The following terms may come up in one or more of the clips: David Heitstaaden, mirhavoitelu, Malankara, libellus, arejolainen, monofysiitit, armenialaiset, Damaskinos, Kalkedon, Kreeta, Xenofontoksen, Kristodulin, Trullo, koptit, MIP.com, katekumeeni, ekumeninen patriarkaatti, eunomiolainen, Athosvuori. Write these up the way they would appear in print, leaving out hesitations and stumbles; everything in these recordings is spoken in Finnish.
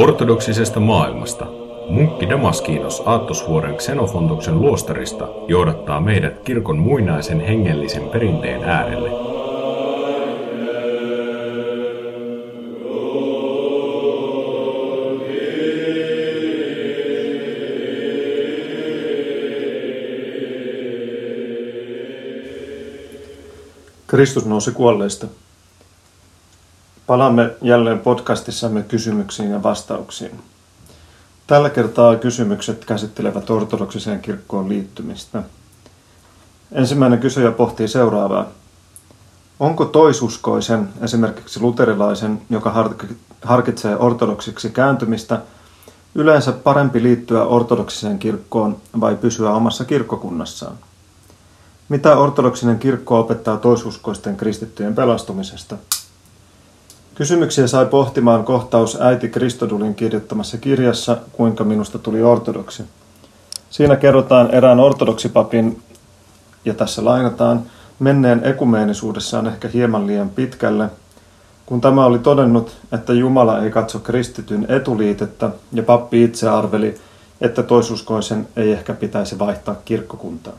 Ortodoksisesta maailmasta munkki Damaskinos Athosvuoren Xenofontoksen luostarista johdattaa meidät kirkon muinaisen hengellisen perinteen äärelle. Kristus nousi kuolleista. Palaamme jälleen podcastissamme kysymyksiin ja vastauksiin. Tällä kertaa kysymykset käsittelevät ortodoksiseen kirkkoon liittymistä. Ensimmäinen kysyjä pohtii seuraavaa. Onko toisuskoisen, esimerkiksi luterilaisen, joka harkitsee ortodoksiksi kääntymistä, yleensä parempi liittyä ortodoksiseen kirkkoon vai pysyä omassa kirkkokunnassaan? Mitä ortodoksinen kirkko opettaa toisuskoisten kristittyjen pelastumisesta? Kysymyksiä sai pohtimaan kohtaus äiti Kristodulin kirjoittamassa kirjassa Kuinka minusta tuli ortodoksi. Siinä kerrotaan erään ortodoksipapin, ja tässä lainataan, menneen ekumeenisuudessaan ehkä hieman liian pitkälle, kun tämä oli todennut, että Jumala ei katso kristityn etuliitettä, ja pappi itse arveli, että toisuskoisen ei ehkä pitäisi vaihtaa kirkkokuntaa.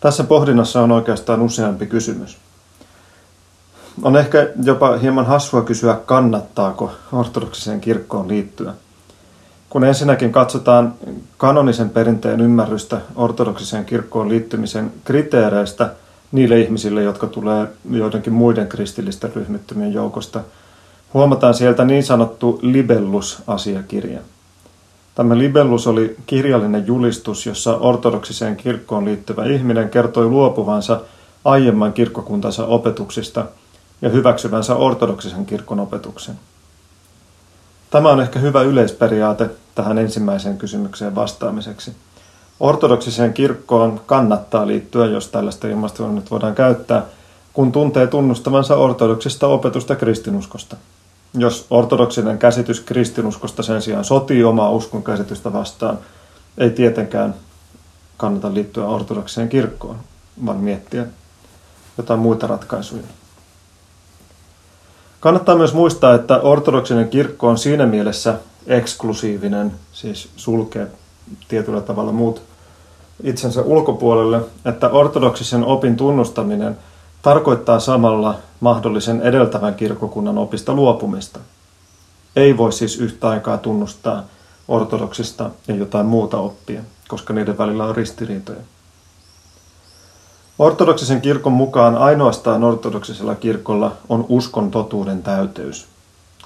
Tässä pohdinnassa on oikeastaan useampi kysymys. On ehkä jopa hieman hassua kysyä, kannattaako ortodoksiseen kirkkoon liittyä. Kun ensinnäkin katsotaan kanonisen perinteen ymmärrystä ortodoksiseen kirkkoon liittymisen kriteereistä niille ihmisille, jotka tulee joidenkin muiden kristillisten ryhmittymien joukosta, huomataan sieltä niin sanottu libellus-asiakirja. Tämä libellus oli kirjallinen julistus, jossa ortodoksiseen kirkkoon liittyvä ihminen kertoi luopuvansa aiemman kirkkokuntansa opetuksista ja hyväksyvänsä ortodoksisen kirkon opetuksen. Tämä on ehkä hyvä yleisperiaate tähän ensimmäiseen kysymykseen vastaamiseksi. Ortodoksiseen kirkkoon kannattaa liittyä, jos tällaista ilmastoa nyt voidaan käyttää, kun tuntee tunnustavansa ortodoksista opetusta kristinuskosta. Jos ortodoksinen käsitys kristinuskosta sen sijaan sotii omaa uskon käsitystä vastaan, ei tietenkään kannata liittyä ortodoksiseen kirkkoon, vaan miettiä jotain muita ratkaisuja. Kannattaa myös muistaa, että ortodoksinen kirkko on siinä mielessä eksklusiivinen, siis sulkee tietyllä tavalla muut itsensä ulkopuolelle, että ortodoksisen opin tunnustaminen tarkoittaa samalla mahdollisen edeltävän kirkkokunnan opista luopumista. Ei voi siis yhtä aikaa tunnustaa ortodoksista ja jotain muuta oppia, koska niiden välillä on ristiriitoja. Ortodoksisen kirkon mukaan ainoastaan ortodoksisella kirkolla on uskon totuuden täyteys,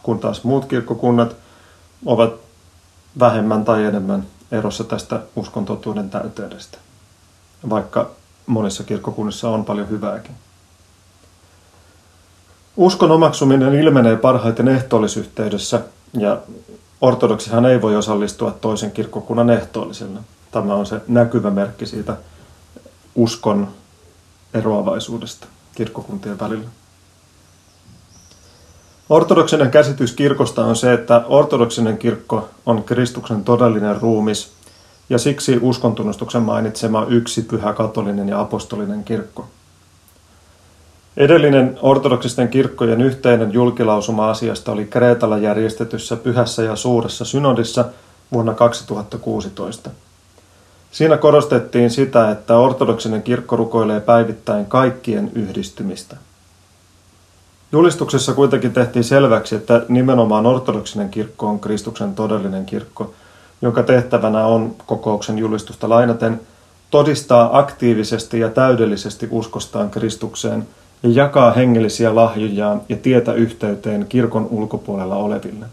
kun taas muut kirkkokunnat ovat vähemmän tai enemmän erossa tästä uskon totuuden täyteydestä, vaikka monissa kirkkokunnissa on paljon hyvääkin. Uskon omaksuminen ilmenee parhaiten ehtoollisyhteydessä, ja ortodoksihan ei voi osallistua toisen kirkkokunnan ehtoolliselle. Tämä on se näkyvä merkki siitä uskon eroavaisuudesta kirkkokuntien välillä. Ortodoksinen käsitys kirkosta on se, että ortodoksinen kirkko on Kristuksen todellinen ruumis, ja siksi uskontunnustuksen mainitsema yksi pyhä katolinen ja apostolinen kirkko. Edellinen ortodoksisten kirkkojen yhteinen julkilausuma asiasta oli Kreetalla järjestetyssä pyhässä ja suuressa synodissa vuonna 2016. Siinä korostettiin sitä, että ortodoksinen kirkko rukoilee päivittäin kaikkien yhdistymistä. Julistuksessa kuitenkin tehtiin selväksi, että nimenomaan ortodoksinen kirkko on Kristuksen todellinen kirkko, jonka tehtävänä on, kokouksen julistusta lainaten, todistaa aktiivisesti ja täydellisesti uskostaan Kristukseen ja jakaa hengellisiä lahjojaan ja tietä yhteyteen kirkon ulkopuolella oleville.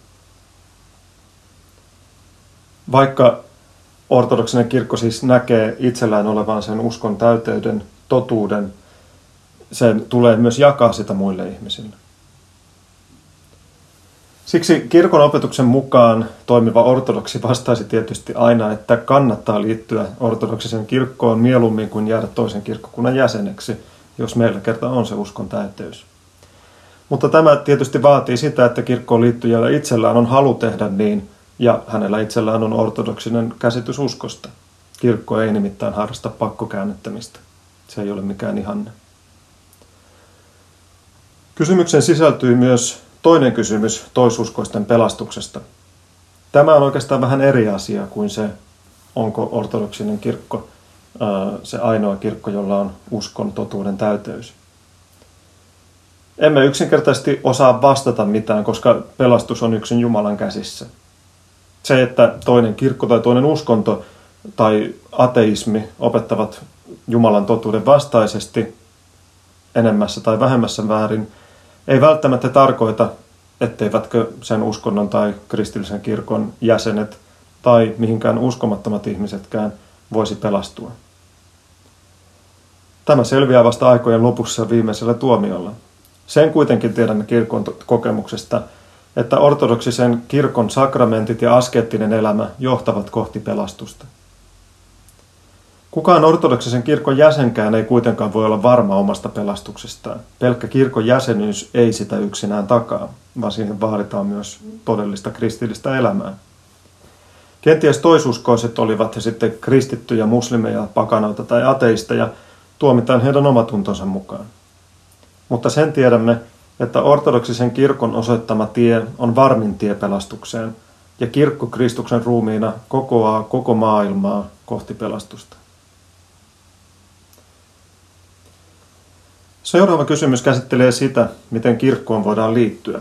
Vaikka ortodoksinen kirkko siis näkee itsellään olevan sen uskon täyteyden, totuuden, sen tulee myös jakaa sitä muille ihmisille. Siksi kirkon opetuksen mukaan toimiva ortodoksi vastaisi tietysti aina, että kannattaa liittyä ortodoksisen kirkkoon mieluummin kuin jäädä toisen kirkkokunnan jäseneksi, jos meillä kerta on se uskon täyteys. Mutta tämä tietysti vaatii sitä, että kirkkoon liittyjällä itsellään on halu tehdä niin, ja hänellä itsellään on ortodoksinen käsitys uskosta. Kirkko ei nimittäin harrasta pakkokäännettämistä. Se ei ole mikään ihanne. Kysymykseen sisältyy myös Toinen kysymys toisuskoisten pelastuksesta. Tämä on oikeastaan vähän eri asia kuin se, onko ortodoksinen kirkko se ainoa kirkko, jolla on uskon totuuden täyteys. Emme yksinkertaisesti osaa vastata mitään, koska pelastus on yksin Jumalan käsissä. Se, että toinen kirkko tai toinen uskonto tai ateismi opettavat Jumalan totuuden vastaisesti enemmässä tai vähemmässä väärin, ei välttämättä tarkoita, etteivätkö sen uskonnon tai kristillisen kirkon jäsenet tai mihinkään uskomattomat ihmisetkään voisi pelastua. Tämä selviää vasta aikojen lopussa viimeisellä tuomiolla. Sen kuitenkin tiedämme kirkon kokemuksesta, että ortodoksisen kirkon sakramentit ja askeettinen elämä johtavat kohti pelastusta. Kukaan ortodoksisen kirkon jäsenkään ei kuitenkaan voi olla varma omasta pelastuksestaan. Pelkkä kirkon jäsenyys ei sitä yksinään takaa, vaan siihen vaaditaan myös todellista kristillistä elämää. Kenties toisuskoiset, olivat he sitten kristittyjä, muslimeja, pakanoita tai ateisteja, tuomitaan heidän omatuntonsa mukaan. Mutta sen tiedämme, että ortodoksisen kirkon osoittama tie on varmin tie pelastukseen, ja kirkko Kristuksen ruumiina kokoaa koko maailmaa kohti pelastusta. Seuraava kysymys käsittelee sitä, miten kirkkoon voidaan liittyä.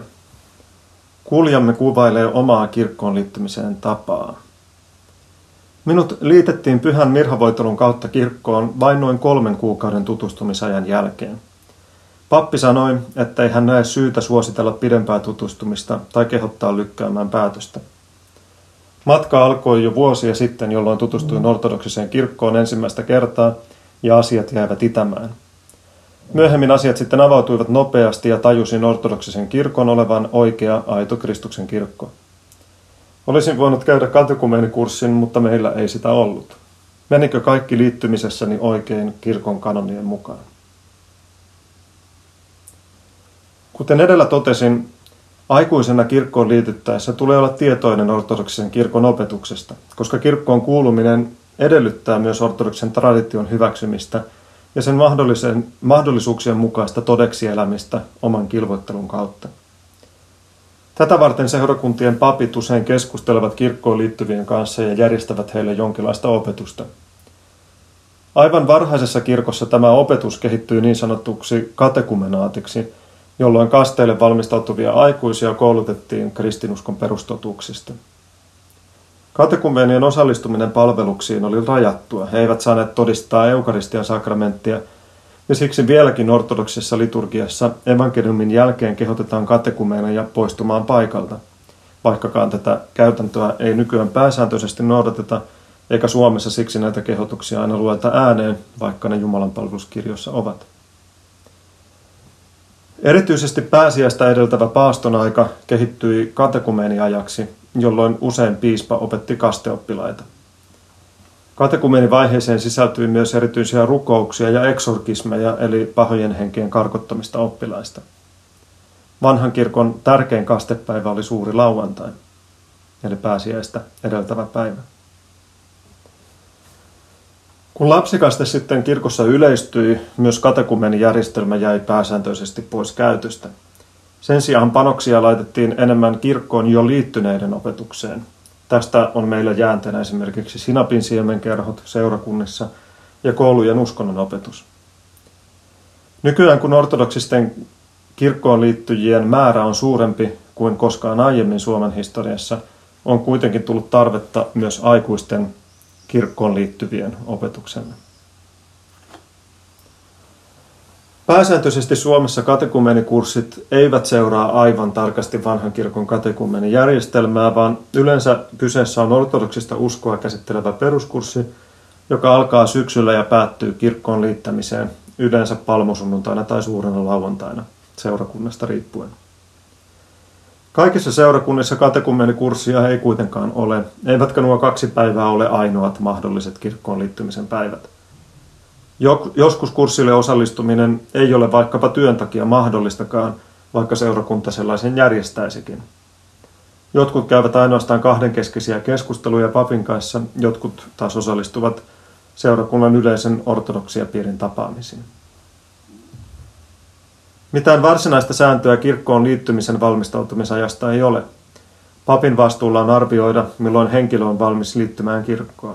Kuljamme kuvailee omaa kirkkoon liittymiseen tapaa. Minut liitettiin pyhän mirhavoitelun kautta kirkkoon vain noin 3 kuukauden tutustumisajan jälkeen. Pappi sanoi, ettei hän näe syytä suositella pidempää tutustumista tai kehottaa lykkäämään päätöstä. Matka alkoi jo vuosia sitten, jolloin tutustuin ortodoksiseen kirkkoon ensimmäistä kertaa ja asiat jäivät itämään. Myöhemmin asiat sitten avautuivat nopeasti ja tajusin ortodoksisen kirkon olevan oikea, aito Kristuksen kirkko. Olisin voinut käydä katekumeenikurssin, mutta meillä ei sitä ollut. Menikö kaikki liittymisessäni oikein kirkon kanonien mukaan? Kuten edellä totesin, aikuisena kirkkoon liityttäessä tulee olla tietoinen ortodoksisen kirkon opetuksesta, koska kirkkoon kuuluminen edellyttää myös ortodoksen tradition hyväksymistä ja sen mahdollisuuksien mukaista todeksi elämistä oman kilvoittelun kautta. Tätä varten seurakuntien papit usein keskustelevat kirkkoon liittyvien kanssa ja järjestävät heille jonkinlaista opetusta. Aivan varhaisessa kirkossa tämä opetus kehittyy niin sanotuksi katekumenaatiksi, jolloin kasteille valmistautuvia aikuisia koulutettiin kristinuskon perustotuuksista. Katekumeenien osallistuminen palveluksiin oli rajattua. He eivät saaneet todistaa eukaristian sakramenttia, ja siksi vieläkin ortodoksisessa liturgiassa evankeliumin jälkeen kehotetaan katekumeeneja poistumaan paikalta, vaikkakaan tätä käytäntöä ei nykyään pääsääntöisesti noudateta, eikä Suomessa siksi näitä kehotuksia aina lueta ääneen, vaikka ne Jumalanpalveluskirjoissa ovat. Erityisesti pääsiäistä edeltävä paaston aika kehittyi katekumeniajaksi, jolloin usein piispa opetti kasteoppilaita. Katekumeenivaiheeseen sisältyi myös erityisiä rukouksia ja eksorkismeja, eli pahojen henkien karkottamista oppilaista. Vanhan kirkon tärkein kastepäivä oli suuri lauantai, eli pääsiäistä edeltävä päivä. Kun lapsikaste sitten kirkossa yleistyi, myös katekumeenijärjestelmä jäi pääsääntöisesti pois käytöstä. Sen sijaan panoksia laitettiin enemmän kirkkoon jo liittyneiden opetukseen. Tästä on meillä jäänteenä esimerkiksi sinapin siemenkerhot seurakunnissa ja koulujen uskonnonopetus. Nykyään kun ortodoksisten kirkkoon liittyjien määrä on suurempi kuin koskaan aiemmin Suomen historiassa, on kuitenkin tullut tarvetta myös aikuisten kirkkoon liittyvien opetukselle. Pääsääntöisesti Suomessa katekumeenikurssit eivät seuraa aivan tarkasti vanhan kirkon katekumeenijärjestelmää, vaan yleensä kyseessä on ortodoksista uskoa käsittelevä peruskurssi, joka alkaa syksyllä ja päättyy kirkkoon liittämiseen, yleensä palmusunnuntaina tai suurena lauantaina, seurakunnasta riippuen. Kaikissa seurakunnissa katekumeenikurssia ei kuitenkaan ole, eivätkä nuo 2 päivää ole ainoat mahdolliset kirkkoon liittymisen päivät. Joskus kurssille osallistuminen ei ole vaikkapa työn takia mahdollistakaan, vaikka seurakunta sellaisen järjestäisikin. Jotkut käyvät ainoastaan kahdenkeskisiä keskusteluja papin kanssa, jotkut taas osallistuvat seurakunnan yleisen ortodoksia piirin tapaamisiin. Mitään varsinaista sääntöä kirkkoon liittymisen valmistautumisajasta ei ole. Papin vastuulla on arvioida, milloin henkilö on valmis liittymään kirkkoon.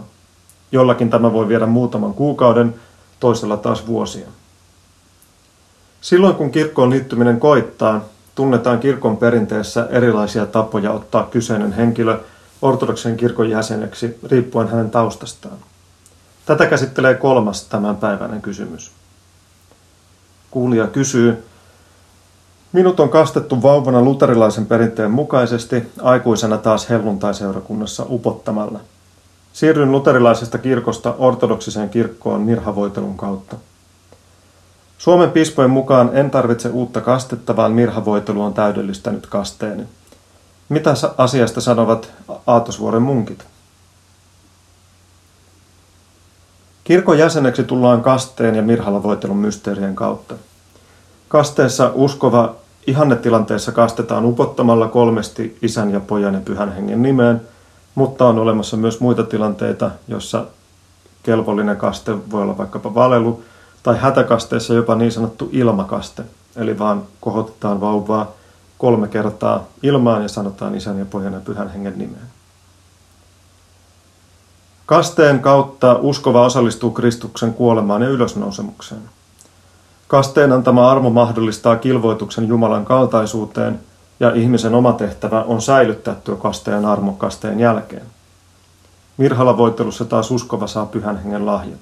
Jollakin tämä voi viedä muutaman kuukauden, toisella taas vuosia. Silloin kun kirkkoon liittyminen koittaa, tunnetaan kirkon perinteessä erilaisia tapoja ottaa kyseinen henkilö ortodoksen kirkon jäseneksi riippuen hänen taustastaan. Tätä käsittelee kolmas tämänpäiväinen kysymys. Kuulija kysyy: minut on kastettu vauvana luterilaisen perinteen mukaisesti, aikuisena taas helluntaiseurakunnassa upottamalla. Siirryn luterilaisesta kirkosta ortodoksiseen kirkkoon mirhavoitelun kautta. Suomen piispojen mukaan en tarvitse uutta kastetta, vaan mirhavoitelu on täydellistänyt kasteeni. Mitä asiasta sanovat Athosvuoren munkit? Kirkon jäseneksi tullaan kasteen ja mirhavoitelun mysteerien kautta. Kasteessa uskova ihannetilanteessa kastetaan upottamalla kolmesti Isän ja Pojan ja Pyhän Hengen nimeen, mutta on olemassa myös muita tilanteita, joissa kelvollinen kaste voi olla vaikkapa valelu, tai hätäkasteessa jopa niin sanottu ilmakaste, eli vaan kohotetaan vauvaa 3 kertaa ilmaan ja sanotaan Isän ja Pojan ja Pyhän Hengen nimeen. Kasteen kautta uskova osallistuu Kristuksen kuolemaan ja ylösnousemukseen. Kasteen antama armo mahdollistaa kilvoituksen Jumalan kaltaisuuteen, ja ihmisen oma tehtävä on säilyttää tuo kasteen armo kasteen jälkeen. Mirhalavoittelussa taas uskova saa Pyhän Hengen lahjat.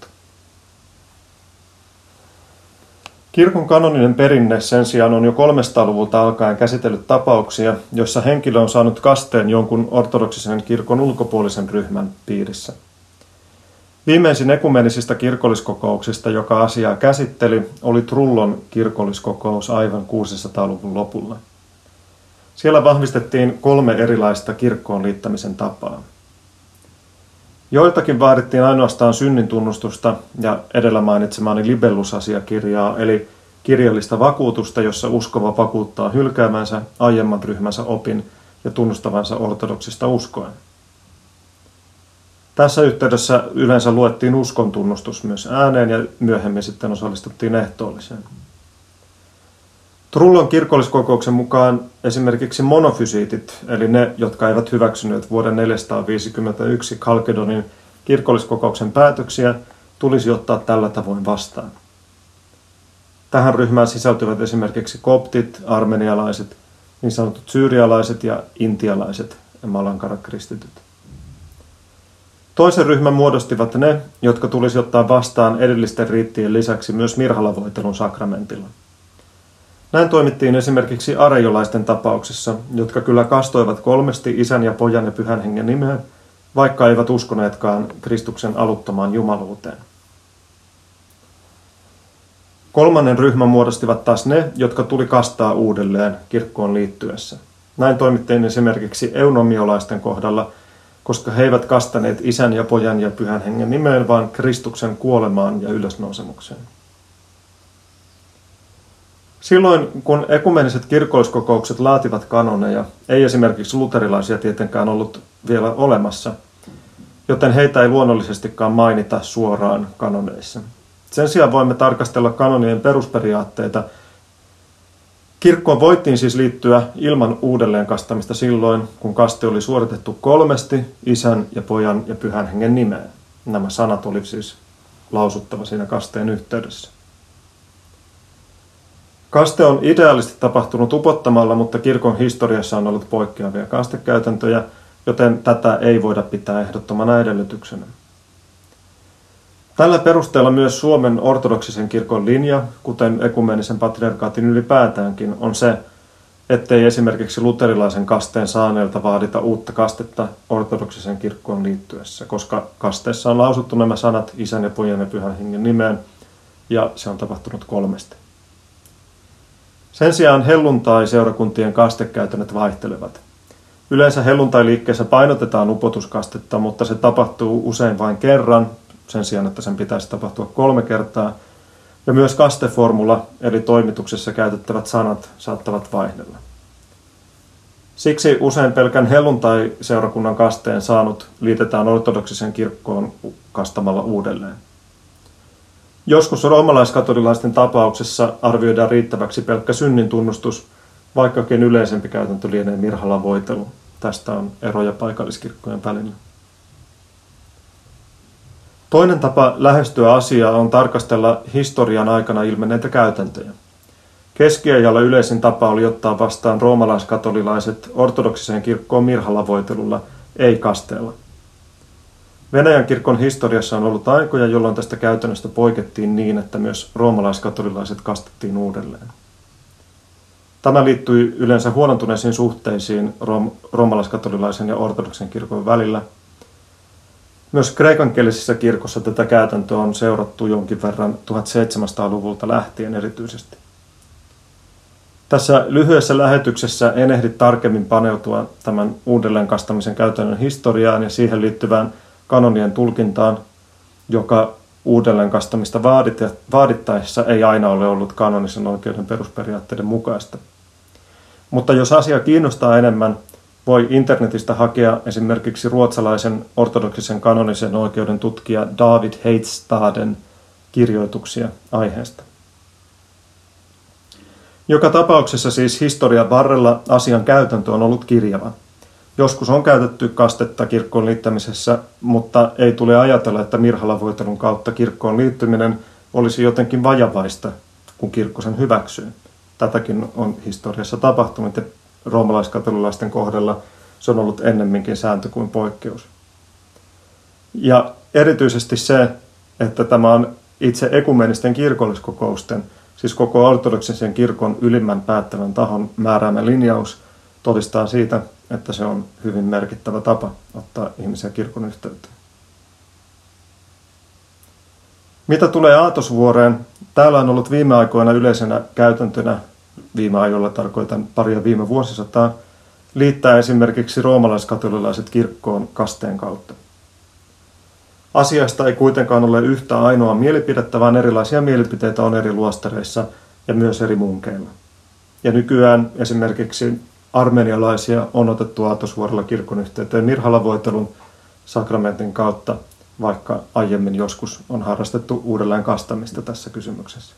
Kirkon kanoninen perinne sen sijaan on jo 300-luvulta alkaen käsitellyt tapauksia, joissa henkilö on saanut kasteen jonkun ortodoksisen kirkon ulkopuolisen ryhmän piirissä. Viimeisin ekumenisista kirkolliskokouksista, joka asiaa käsitteli, oli Trullon kirkolliskokous aivan 600-luvun lopulla. Siellä vahvistettiin 3 erilaista kirkkoon liittämisen tapaa. Joiltakin vaadittiin ainoastaan synnintunnustusta ja edellä mainitsemaani libellusasiakirjaa, eli kirjallista vakuutusta, jossa uskova vakuuttaa hylkäämänsä aiemman ryhmänsä opin ja tunnustavansa ortodoksista uskoa. Tässä yhteydessä yleensä luettiin uskontunnustus myös ääneen ja myöhemmin sitten osallistuttiin ehtoolliseen. Trullon kirkolliskokouksen mukaan esimerkiksi monofysiitit, eli ne, jotka eivät hyväksyneet vuoden 451 Kalkedonin kirkolliskokouksen päätöksiä, tulisi ottaa tällä tavoin vastaan. Tähän ryhmään sisältyvät esimerkiksi koptit, armenialaiset, niin sanotut syyrialaiset ja intialaiset ja Malankara-kristityt. Toisen ryhmän muodostivat ne, jotka tulisi ottaa vastaan edellisten riittien lisäksi myös mirhalavoitelun sakramentilla. Näin toimittiin esimerkiksi arejolaisten tapauksessa, jotka kyllä kastoivat 3 Isän ja Pojan ja Pyhän Hengen nimeen, vaikka eivät uskoneetkaan Kristuksen aluttomaan jumaluuteen. Kolmannen ryhmän muodostivat taas ne, jotka tuli kastaa uudelleen kirkkoon liittyessä. Näin toimittiin esimerkiksi eunomiolaisten kohdalla, koska he eivät kastaneet Isän ja Pojan ja Pyhän Hengen nimeen, vaan Kristuksen kuolemaan ja ylösnousemukseen. Silloin, kun ekumeniset kirkolliskokoukset laativat kanoneja, ei esimerkiksi luterilaisia tietenkään ollut vielä olemassa, joten heitä ei luonnollisestikaan mainita suoraan kanoneissa. Sen sijaan voimme tarkastella kanonien perusperiaatteita. Kirkkoon voitiin siis liittyä ilman uudelleenkastamista silloin, kun kaste oli suoritettu 3 Isän ja Pojan ja Pyhän Hengen nimeen. Nämä sanat oli siis lausuttava siinä kasteen yhteydessä. Kaste on ideaalisesti tapahtunut upottamalla, mutta kirkon historiassa on ollut poikkeavia kastekäytäntöjä, joten tätä ei voida pitää ehdottomana edellytyksenä. Tällä perusteella myös Suomen ortodoksisen kirkon linja, kuten ekumenisen patriarkaatin ylipäätäänkin, on se, ettei esimerkiksi luterilaisen kasteen saaneelta vaadita uutta kastetta ortodoksisen kirkkoon liittyessä, koska kasteessa on lausuttu nämä sanat Isän ja Pojan ja Pyhän Hengen nimeen, ja se on tapahtunut 3. Sen sijaan helluntai-seurakuntien kastekäytännöt vaihtelevat. Yleensä helluntai-liikkeessä painotetaan upotuskastetta, mutta se tapahtuu usein vain kerran, sen sijaan, että sen pitäisi tapahtua 3 kertaa. Ja myös kasteformula, eli toimituksessa käytettävät sanat, saattavat vaihdella. Siksi usein pelkän helluntai-seurakunnan kasteen saanut liitetään ortodoksisen kirkkoon kastamalla uudelleen. Joskus roomalaiskatolilaisten tapauksessa arvioidaan riittäväksi pelkkä synnin tunnustus, vaikkakin yleisempi käytäntö lienee mirhalavoitelu. Tästä on eroja paikalliskirkkojen välillä. Toinen tapa lähestyä asiaa on tarkastella historian aikana ilmenneitä käytäntöjä. Keskiajalla yleisin tapa oli ottaa vastaan roomalaiskatolilaiset ortodoksiseen kirkkoon mirhalavoitelulla, ei kasteella. Venäjän kirkon historiassa on ollut aikoja, jolloin tästä käytännöstä poikettiin niin, että myös roomalaiskatolilaiset kastettiin uudelleen. Tämä liittyi yleensä huonontuneisiin suhteisiin roomalaiskatolilaisen ja ortodoksen kirkon välillä. Myös kreikankielisessä kirkossa tätä käytäntöä on seurattu jonkin verran 1700-luvulta lähtien erityisesti. Tässä lyhyessä lähetyksessä en ehdi tarkemmin paneutua tämän uudelleenkastamisen käytännön historiaan ja siihen liittyvään kanonien tulkintaan, joka uudelleenkastamista vaadittaessa ei aina ole ollut kanonisen oikeuden perusperiaatteiden mukaista. Mutta jos asia kiinnostaa enemmän, voi internetistä hakea esimerkiksi ruotsalaisen ortodoksisen kanonisen oikeuden tutkija David Heitstaaden kirjoituksia aiheesta. Joka tapauksessa siis historian varrella asian käytäntö on ollut kirjava. Joskus on käytetty kastetta kirkkoon liittämisessä, mutta ei tule ajatella, että mirhalavoitelun kautta kirkkoon liittyminen olisi jotenkin vajavaista, kun kirkko sen hyväksyy. Tätäkin on historiassa tapahtunut ja roomalaiskatolilaisten kohdalla se on ollut ennemminkin sääntö kuin poikkeus. Ja erityisesti se, että tämä on itse ekumenisten kirkolliskokousten, siis koko ortodoksisen kirkon ylimmän päättävän tahon määräämä linjaus, todistaa siitä, että se on hyvin merkittävä tapa ottaa ihmisiä kirkon yhteyteen. Mitä tulee Aatosvuoreen, täällä on ollut viime aikoina yleisenä käytäntönä, viime ajoilla tarkoitan paria viime vuosisataa, liittää esimerkiksi roomalaiskatolilaiset kirkkoon kasteen kautta. Asiasta ei kuitenkaan ole yhtä ainoa mielipidettä, vaan erilaisia mielipiteitä on eri luostareissa ja myös eri munkeilla. Ja nykyään esimerkiksi armenialaisia on otettu Aatosvuorella kirkon yhteyteen mirhalavoitelun sakramentin kautta, vaikka aiemmin joskus on harrastettu uudelleen kastamista tässä kysymyksessä.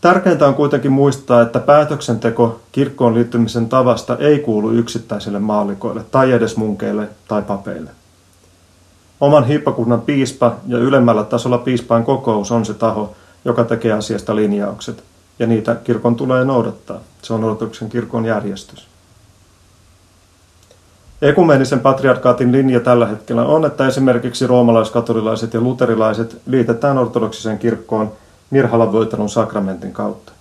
Tärkeintä on kuitenkin muistaa, että päätöksenteko kirkkoon liittymisen tavasta ei kuulu yksittäisille maallikoille tai edes munkeille tai papeille. Oman hiippakunnan piispa ja ylemmällä tasolla piispain kokous on se taho, joka tekee asiasta linjaukset, ja niitä kirkon tulee noudattaa. Se on odotuksen kirkon järjestys. Ekumenisen patriarkaatin linja tällä hetkellä on, että esimerkiksi roomalaiskatolilaiset ja luterilaiset liitetään ortodoksiseen kirkkoon mirhalavoitelun sakramentin kautta.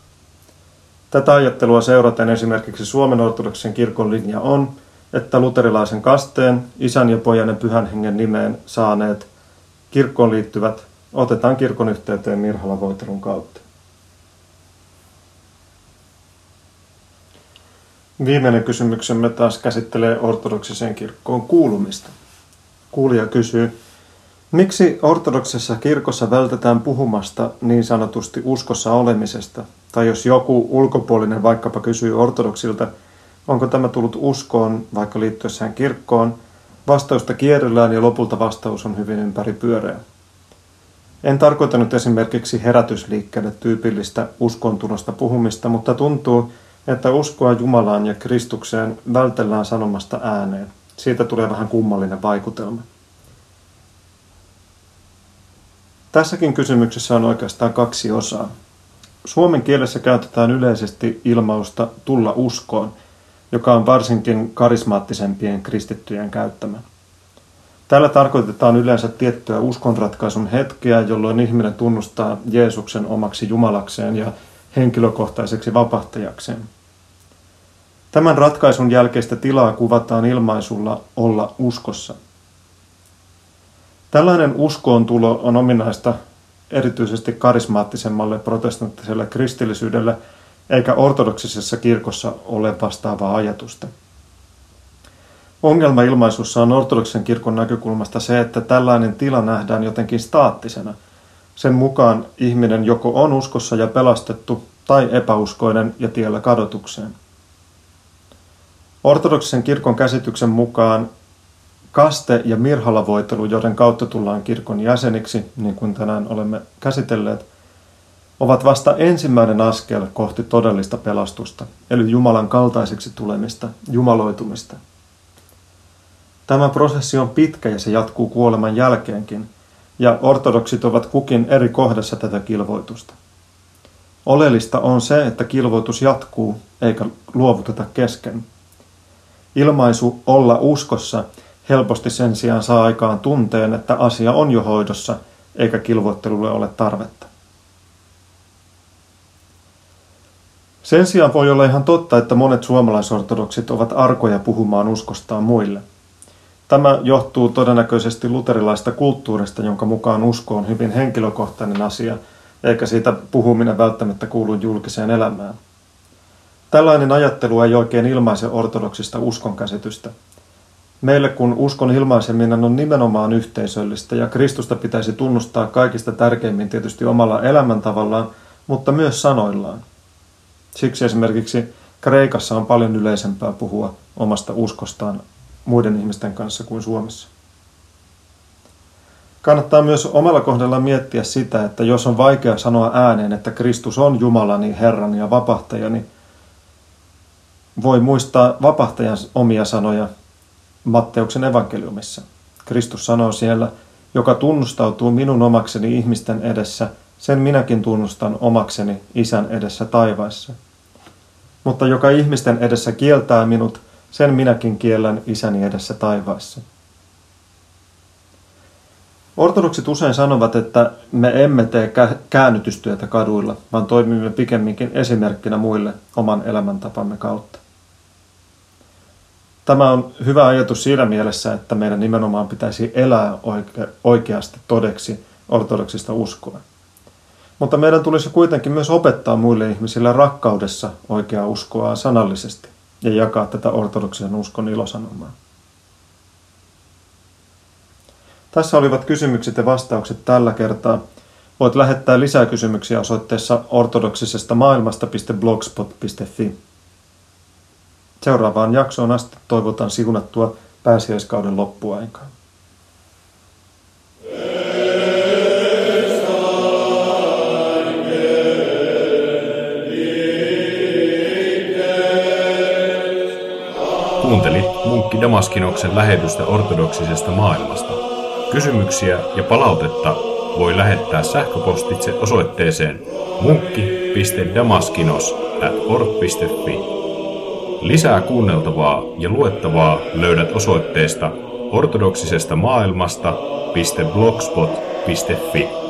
Tätä ajattelua seuraten esimerkiksi Suomen ortodoksisen kirkon linja on, että luterilaisen kasteen, isän ja pojan ja pyhän hengen nimeen saaneet kirkkoon liittyvät otetaan kirkon yhteyteen mirhalavoitelun kautta. Viimeinen kysymyksemme taas käsittelee ortodoksiseen kirkkoon kuulumista. Kuulija kysyy, miksi ortodoksisessa kirkossa vältetään puhumasta niin sanotusti uskossa olemisesta? Tai jos joku ulkopuolinen vaikkapa kysyy ortodoksilta, onko tämä tullut uskoon vaikka liittyessään kirkkoon, vastausta kierrellään ja lopulta vastaus on hyvin ympäripyöreä. En tarkoitanut esimerkiksi herätysliikkeelle tyypillistä uskontulosta puhumista, mutta tuntuu, että uskoa Jumalaan ja Kristukseen vältellään sanomasta ääneen. Siitä tulee vähän kummallinen vaikutelma. Tässäkin kysymyksessä on oikeastaan kaksi osaa. Suomen kielessä käytetään yleisesti ilmausta tulla uskoon, joka on varsinkin karismaattisempien kristittyjen käyttämä. Tällä tarkoitetaan yleensä tiettyä uskonratkaisun hetkeä, jolloin ihminen tunnustaa Jeesuksen omaksi Jumalakseen ja henkilökohtaiseksi vapahtajakseen. Tämän ratkaisun jälkeistä tilaa kuvataan ilmaisulla olla uskossa. Tällainen uskoontulo on ominaista erityisesti karismaattisemmalle protestanttiselle kristillisyydelle, eikä ortodoksisessa kirkossa ole vastaavaa ajatusta. Ongelma ilmaisussa on ortodoksen kirkon näkökulmasta se, että tällainen tila nähdään jotenkin staattisena. Sen mukaan ihminen joko on uskossa ja pelastettu tai epäuskoinen ja tiellä kadotukseen. Ortodoksisen kirkon käsityksen mukaan kaste- ja mirhalavoitelu, joiden kautta tullaan kirkon jäseniksi, niin kuin tänään olemme käsitelleet, ovat vasta ensimmäinen askel kohti todellista pelastusta, eli Jumalan kaltaiseksi tulemista, jumaloitumista. Tämä prosessi on pitkä ja se jatkuu kuoleman jälkeenkin, ja ortodoksit ovat kukin eri kohdassa tätä kilvoitusta. Oleellista on se, että kilvoitus jatkuu, eikä luovuteta kesken. Ilmaisu olla uskossa helposti sen sijaan saa aikaan tunteen, että asia on jo hoidossa, eikä kilvoittelulle ole tarvetta. Sen sijaan voi olla ihan totta, että monet suomalaisortodoksit ovat arkoja puhumaan uskostaan muille. Tämä johtuu todennäköisesti luterilaista kulttuurista, jonka mukaan usko on hyvin henkilökohtainen asia, eikä siitä puhuminen välttämättä kuulu julkiseen elämään. Tällainen ajattelu ei oikein ilmaise ortodoksista uskonkäsitystä. Meille kun uskon ilmaiseminen on nimenomaan yhteisöllistä ja Kristusta pitäisi tunnustaa kaikista tärkeimmin tietysti omalla elämäntavallaan, mutta myös sanoillaan. Siksi esimerkiksi Kreikassa on paljon yleisempää puhua omasta uskostaan muiden ihmisten kanssa kuin Suomessa. Kannattaa myös omalla kohdalla miettiä sitä, että jos on vaikea sanoa ääneen, että Kristus on Jumalani, Herrani ja vapahtajani, voi muistaa vapahtajan omia sanoja Matteuksen evankeliumissa. Kristus sanoo siellä, joka tunnustautuu minun omakseni ihmisten edessä, sen minäkin tunnustan omakseni Isän edessä taivaissa. Mutta joka ihmisten edessä kieltää minut, sen minäkin kiellän Isäni edessä taivaissa. Ortodoksit usein sanovat, että me emme tee käännytystyötä kaduilla, vaan toimimme pikemminkin esimerkkinä muille oman elämäntapamme kautta. Tämä on hyvä ajatus siinä mielessä, että meidän nimenomaan pitäisi elää oikeasti todeksi ortodoksista uskoa. Mutta meidän tulisi kuitenkin myös opettaa muille ihmisille rakkaudessa oikeaa uskoa sanallisesti ja jakaa tätä ortodoksen uskon ilosanomaa. Tässä olivat kysymykset ja vastaukset tällä kertaa. Voit lähettää lisää kysymyksiä osoitteessa ortodoksisestamaailmasta.blogspot.fi. Seuraavaan jaksoon asti toivotan siunattua pääsiäiskauden loppuaikaa. Kuuntelit Munkki Damaskinoksen lähetystä ortodoksisesta maailmasta. Kysymyksiä ja palautetta voi lähettää sähköpostitse osoitteeseen munkki.damaskinos@org.fi. Lisää kuunneltavaa ja luettavaa löydät osoitteesta ortodoksisesta maailmasta.blogspot.fi.